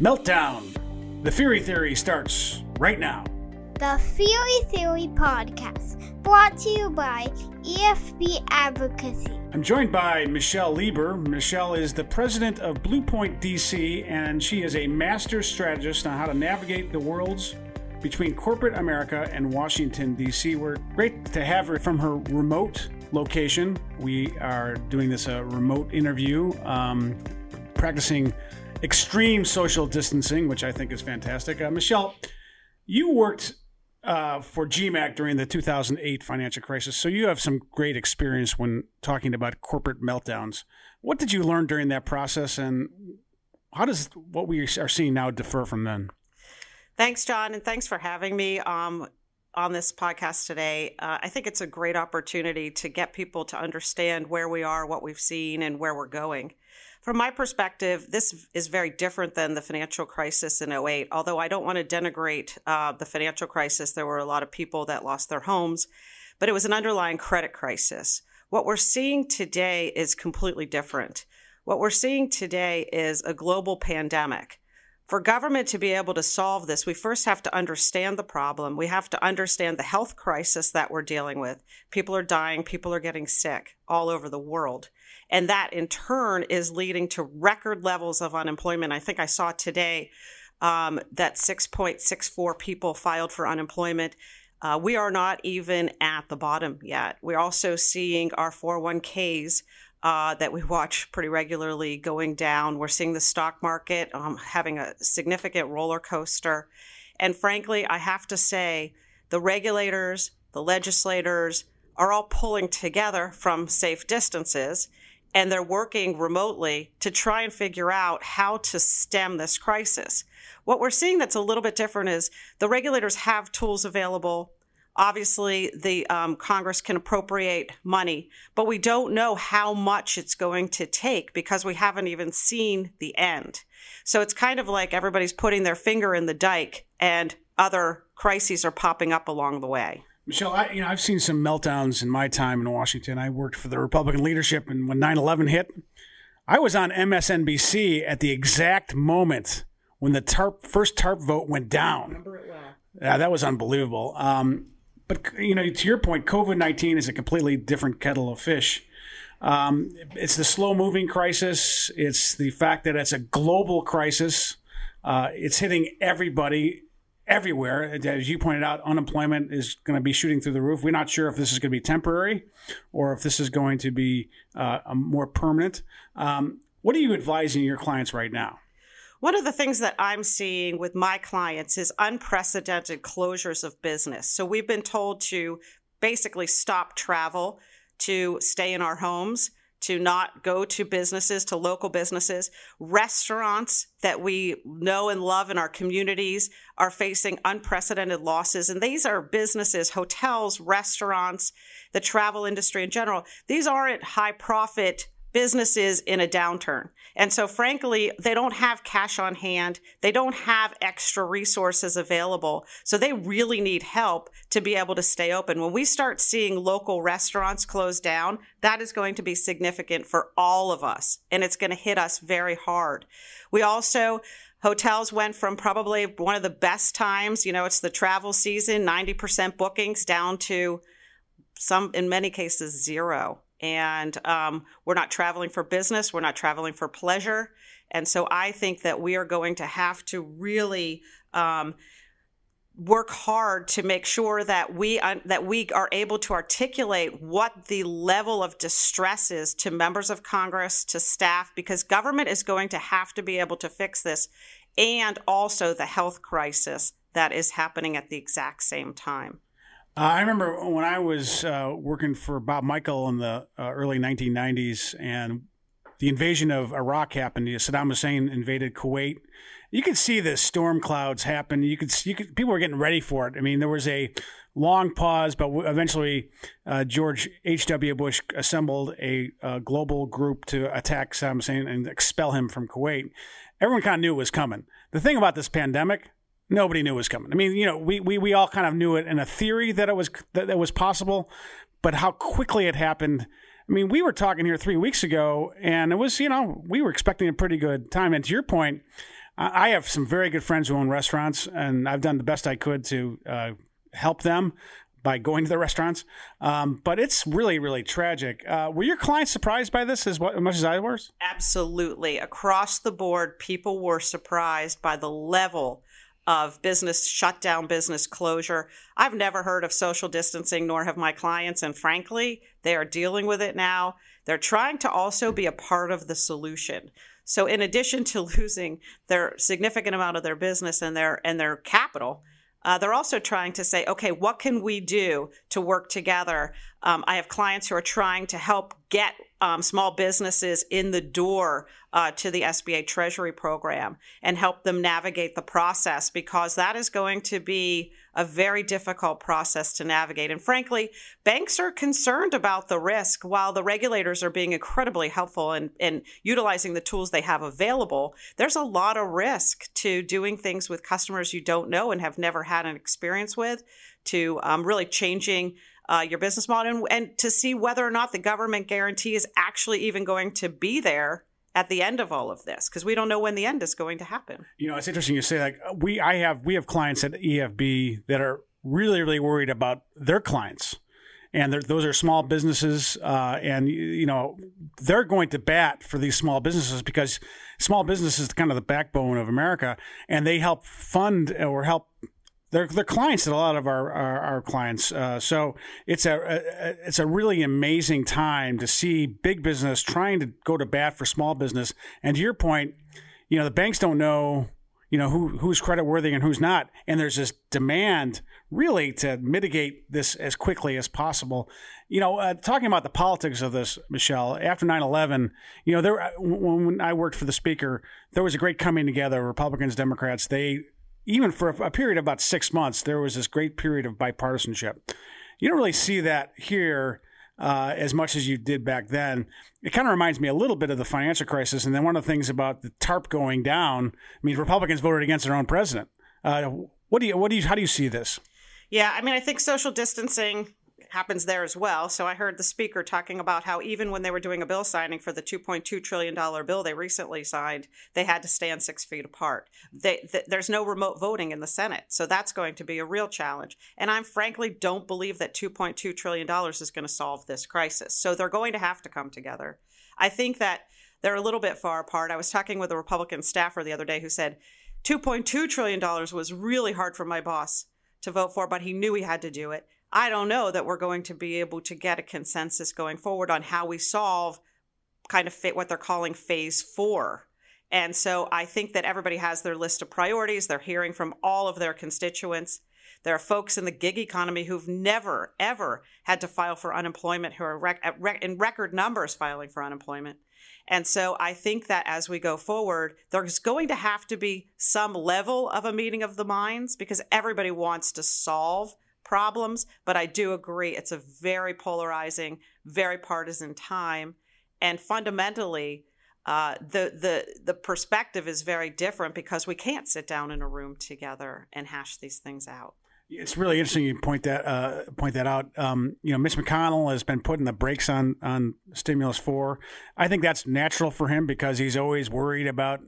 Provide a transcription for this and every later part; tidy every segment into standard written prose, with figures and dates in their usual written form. Meltdown. The Fury Theory starts right now. The Fury Theory Podcast, brought to you by EFB Advocacy. I'm joined by Michelle Lieber. Michelle is the president of Blue Point DC, and she is a master strategist on how to navigate the worlds between corporate America and Washington, D.C. We're great to have her from her remote location. We are doing this remote interview, practicing extreme social distancing, which I think is fantastic. Michelle, you worked for GMAC during the 2008 financial crisis, so you have some great experience when talking about corporate meltdowns. What did you learn during that process, and how does what we are seeing now differ from then? Thanks, John, and thanks for having me on this podcast today. I think it's a great opportunity to get people to understand where we are, what we've seen, and where we're going. From my perspective, this is very different than the financial crisis in 08. Although I don't want to denigrate the financial crisis, there were a lot of people that lost their homes, but it was an underlying credit crisis. What we're seeing today is completely different. What we're seeing today is a global pandemic. For government to be able to solve this, we first have to understand the problem. We have to understand the health crisis that we're dealing with. People are dying. People are getting sick all over the world. And that, in turn, is leading to record levels of unemployment. I think I saw today that 6.64 people filed for unemployment. We are not even at the bottom yet. We're also seeing our 401ks that we watch pretty regularly going down. We're seeing the stock market having a significant roller coaster. And frankly, I have to say, the regulators, the legislators are all pulling together from safe distances, and they're working remotely to try and figure out how to stem this crisis. What we're seeing that's a little bit different is the regulators have tools available. Obviously, the Congress can appropriate money, but we don't know how much it's going to take because we haven't even seen the end. So it's kind of like everybody's putting their finger in the dike and other crises are popping up along the way. Michelle, I've seen some meltdowns in my time in Washington. I worked for the Republican leadership, and when 9/11 hit, I was on MSNBC at the exact moment when the first TARP vote went down. I remember it well. Yeah, that was unbelievable. But, to your point, COVID-19 is a completely different kettle of fish. It's the slow-moving crisis. It's the fact that it's a global crisis. It's hitting everybody everywhere. As you pointed out, unemployment is going to be shooting through the roof. We're not sure if this is going to be temporary or if this is going to be more permanent. What are you advising your clients right now? One of the things that I'm seeing with my clients is unprecedented closures of business. So we've been told to basically stop travel, to stay in our homes, to not go to businesses, to local businesses. Restaurants that we know and love in our communities are facing unprecedented losses. And these are businesses, hotels, restaurants, the travel industry in general. These aren't high profit businesses in a downturn. And so frankly, they don't have cash on hand. They don't have extra resources available. So they really need help to be able to stay open. When we start seeing local restaurants close down, that is going to be significant for all of us. And it's going to hit us very hard. We also, hotels went from probably one of the best times, it's the travel season, 90% bookings down to in many cases, zero. And we're not traveling for business. We're not traveling for pleasure. And so I think that we are going to have to really work hard to make sure that we are able to articulate what the level of distress is to members of Congress, to staff, because government is going to have to be able to fix this, and also the health crisis that is happening at the exact same time. I remember when I was working for Bob Michael in the early 1990s, and the invasion of Iraq happened. Saddam Hussein invaded Kuwait. You could see the storm clouds happen. You could people were getting ready for it. I mean, there was a long pause, but eventually George H.W. Bush assembled a global group to attack Saddam Hussein and expel him from Kuwait. Everyone kind of knew it was coming. The thing about this pandemic, nobody knew it was coming. I mean, we all kind of knew it in a theory that it was possible, but how quickly it happened. I mean, we were talking here 3 weeks ago, and it was, we were expecting a pretty good time. And to your point, I have some very good friends who own restaurants, and I've done the best I could to help them by going to the restaurants. But it's really, really tragic. Were your clients surprised by this as much as I was? Absolutely. Across the board, people were surprised by the level of business shutdown, business closure. I've never heard of social distancing, nor have my clients. And frankly, they are dealing with it now. They're trying to also be a part of the solution. So in addition to losing their significant amount of their business and their capital, they're also trying to say, okay, what can we do to work together? I have clients who are trying to help get small businesses in the door to the SBA Treasury program and help them navigate the process, because that is going to be a very difficult process to navigate. And frankly, banks are concerned about the risk, while the regulators are being incredibly helpful and utilizing the tools they have available. There's a lot of risk to doing things with customers you don't know and have never had an experience with, to really changing your business model, and to see whether or not the government guarantee is actually even going to be there at the end of all of this, because we don't know when the end is going to happen. You know, it's interesting you say that. We have clients at EFB that are really, really worried about their clients, and those are small businesses, and you know they're going to bat for these small businesses, because small business is kind of the backbone of America, and they help fund or help. They're clients to a lot of our clients. So it's a really amazing time to see big business trying to go to bat for small business. And to your point, you know, the banks don't know, you know, who's credit worthy and who's not. And there's this demand really to mitigate this as quickly as possible. You know, talking about the politics of this, Michelle, after 9/11, you know, when I worked for the speaker, there was a great coming together, Republicans, Democrats. Even for a period of about 6 months, there was this great period of bipartisanship. You don't really see that here as much as you did back then. It kind of reminds me a little bit of the financial crisis. And then one of the things about the TARP going down, I mean, Republicans voted against their own president. How do you see this? Yeah, I mean, I think social distancing happens there as well. So I heard the speaker talking about how even when they were doing a bill signing for the $2.2 trillion bill they recently signed, they had to stand 6 feet apart. There's no remote voting in the Senate. So that's going to be a real challenge. And I frankly don't believe that $2.2 trillion is going to solve this crisis. So they're going to have to come together. I think that they're a little bit far apart. I was talking with a Republican staffer the other day who said $2.2 trillion was really hard for my boss to vote for, but he knew he had to do it. I don't know that we're going to be able to get a consensus going forward on how we solve kind of what they're calling phase 4. And so I think that everybody has their list of priorities. They're hearing from all of their constituents. There are folks in the gig economy who've never, ever had to file for unemployment, who are in record numbers filing for unemployment. And so I think that as we go forward, there's going to have to be some level of a meeting of the minds, because everybody wants to solve problems, but I do agree it's a very polarizing, very partisan time, and fundamentally, the perspective is very different, because we can't sit down in a room together and hash these things out. It's really interesting you point that out. You know, Mitch McConnell has been putting the brakes on Stimulus 4. I think that's natural for him, because he's always worried about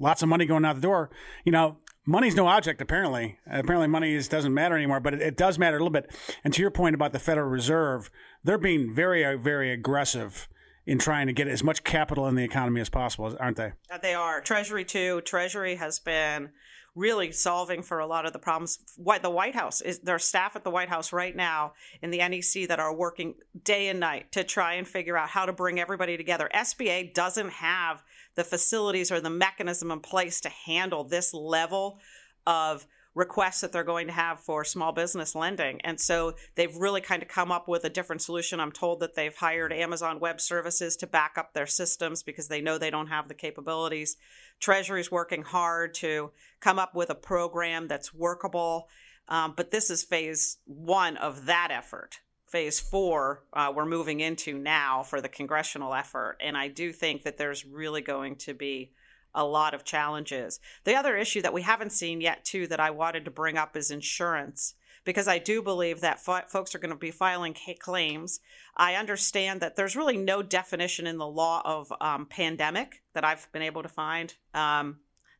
lots of money going out the door. You know, money's no object, apparently. Apparently, money doesn't matter anymore, but it does matter a little bit. And to your point about the Federal Reserve, they're being very, very aggressive in trying to get as much capital in the economy as possible, aren't they? They are. Treasury, too. Treasury has been really solving for a lot of the problems. The White House, there are staff at the White House right now in the NEC that are working day and night to try and figure out how to bring everybody together. SBA doesn't have the facilities or the mechanism in place to handle this level of requests that they're going to have for small business lending. And so they've really kind of come up with a different solution. I'm told that they've hired Amazon Web Services to back up their systems, because they know they don't have the capabilities. Treasury's working hard to come up with a program that's workable. But this is phase 1 of that effort. Phase 4, we're moving into now for the congressional effort. And I do think that there's really going to be a lot of challenges. The other issue that we haven't seen yet, too, that I wanted to bring up is insurance, because I do believe that folks are going to be filing claims. I understand that there's really no definition in the law of pandemic that I've been able to find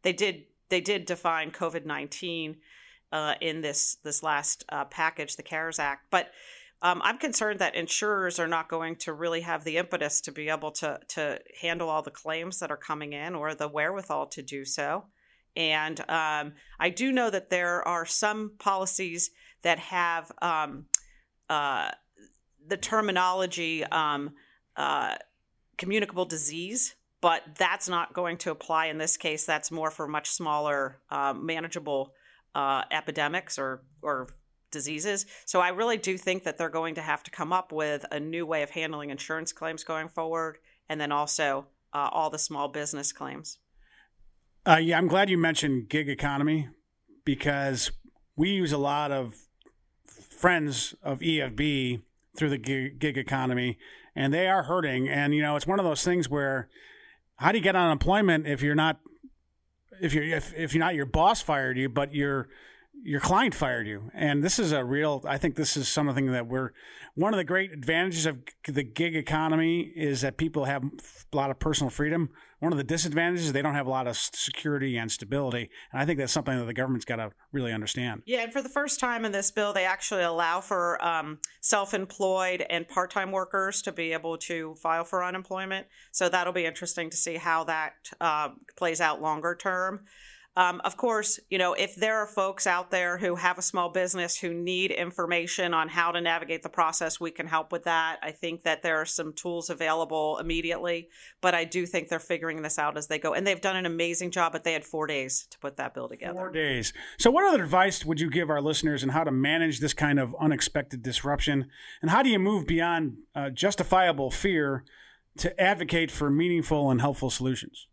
They did define COVID-19 in this last package, the CARES Act. But I'm concerned that insurers are not going to really have the impetus to be able to handle all the claims that are coming in or the wherewithal to do so. And I do know that there are some policies that have the terminology communicable disease, but that's not going to apply in this case. That's more for much smaller, manageable epidemics or diseases. So I really do think that they're going to have to come up with a new way of handling insurance claims going forward, and then also all the small business claims. Yeah, I'm glad you mentioned gig economy, because we use a lot of friends of EFB through the gig economy, and they are hurting. And, you know, it's one of those things where how do you get unemployment if you're not if your boss fired you, but your client fired you? And this is a real, I think this is something that one of the great advantages of the gig economy is that people have a lot of personal freedom. One of the disadvantages is they don't have a lot of security and stability. And I think that's something that the government's got to really understand. Yeah. And for the first time in this bill, they actually allow for self-employed and part-time workers to be able to file for unemployment. So that'll be interesting to see how that plays out longer term. Of course, you know, if there are folks out there who have a small business who need information on how to navigate the process, we can help with that. I think that there are some tools available immediately, but I do think they're figuring this out as they go. And they've done an amazing job, but they had 4 days to put that bill together. 4 days. So what other advice would you give our listeners on how to manage this kind of unexpected disruption? And how do you move beyond justifiable fear to advocate for meaningful and helpful solutions?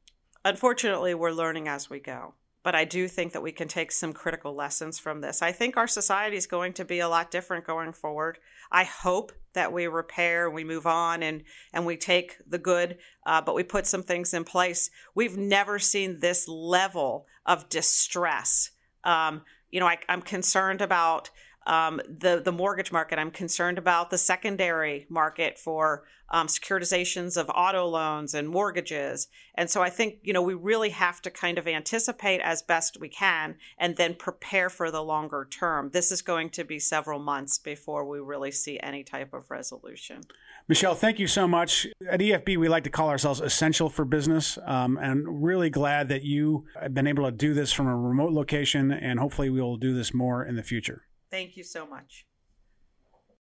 Unfortunately, we're learning as we go. But I do think that we can take some critical lessons from this. I think our society is going to be a lot different going forward. I hope that we repair, we move on, and we take the good, but we put some things in place. We've never seen this level of distress. You know, I'm concerned about the mortgage market. I'm concerned about the secondary market for securitizations of auto loans and mortgages. And so I think, you know, we really have to kind of anticipate as best we can and then prepare for the longer term. This is going to be several months before we really see any type of resolution. Michelle, thank you so much. At EFB, we like to call ourselves essential for business, and really glad that you have been able to do this from a remote location, and hopefully we will do this more in the future. Thank you so much.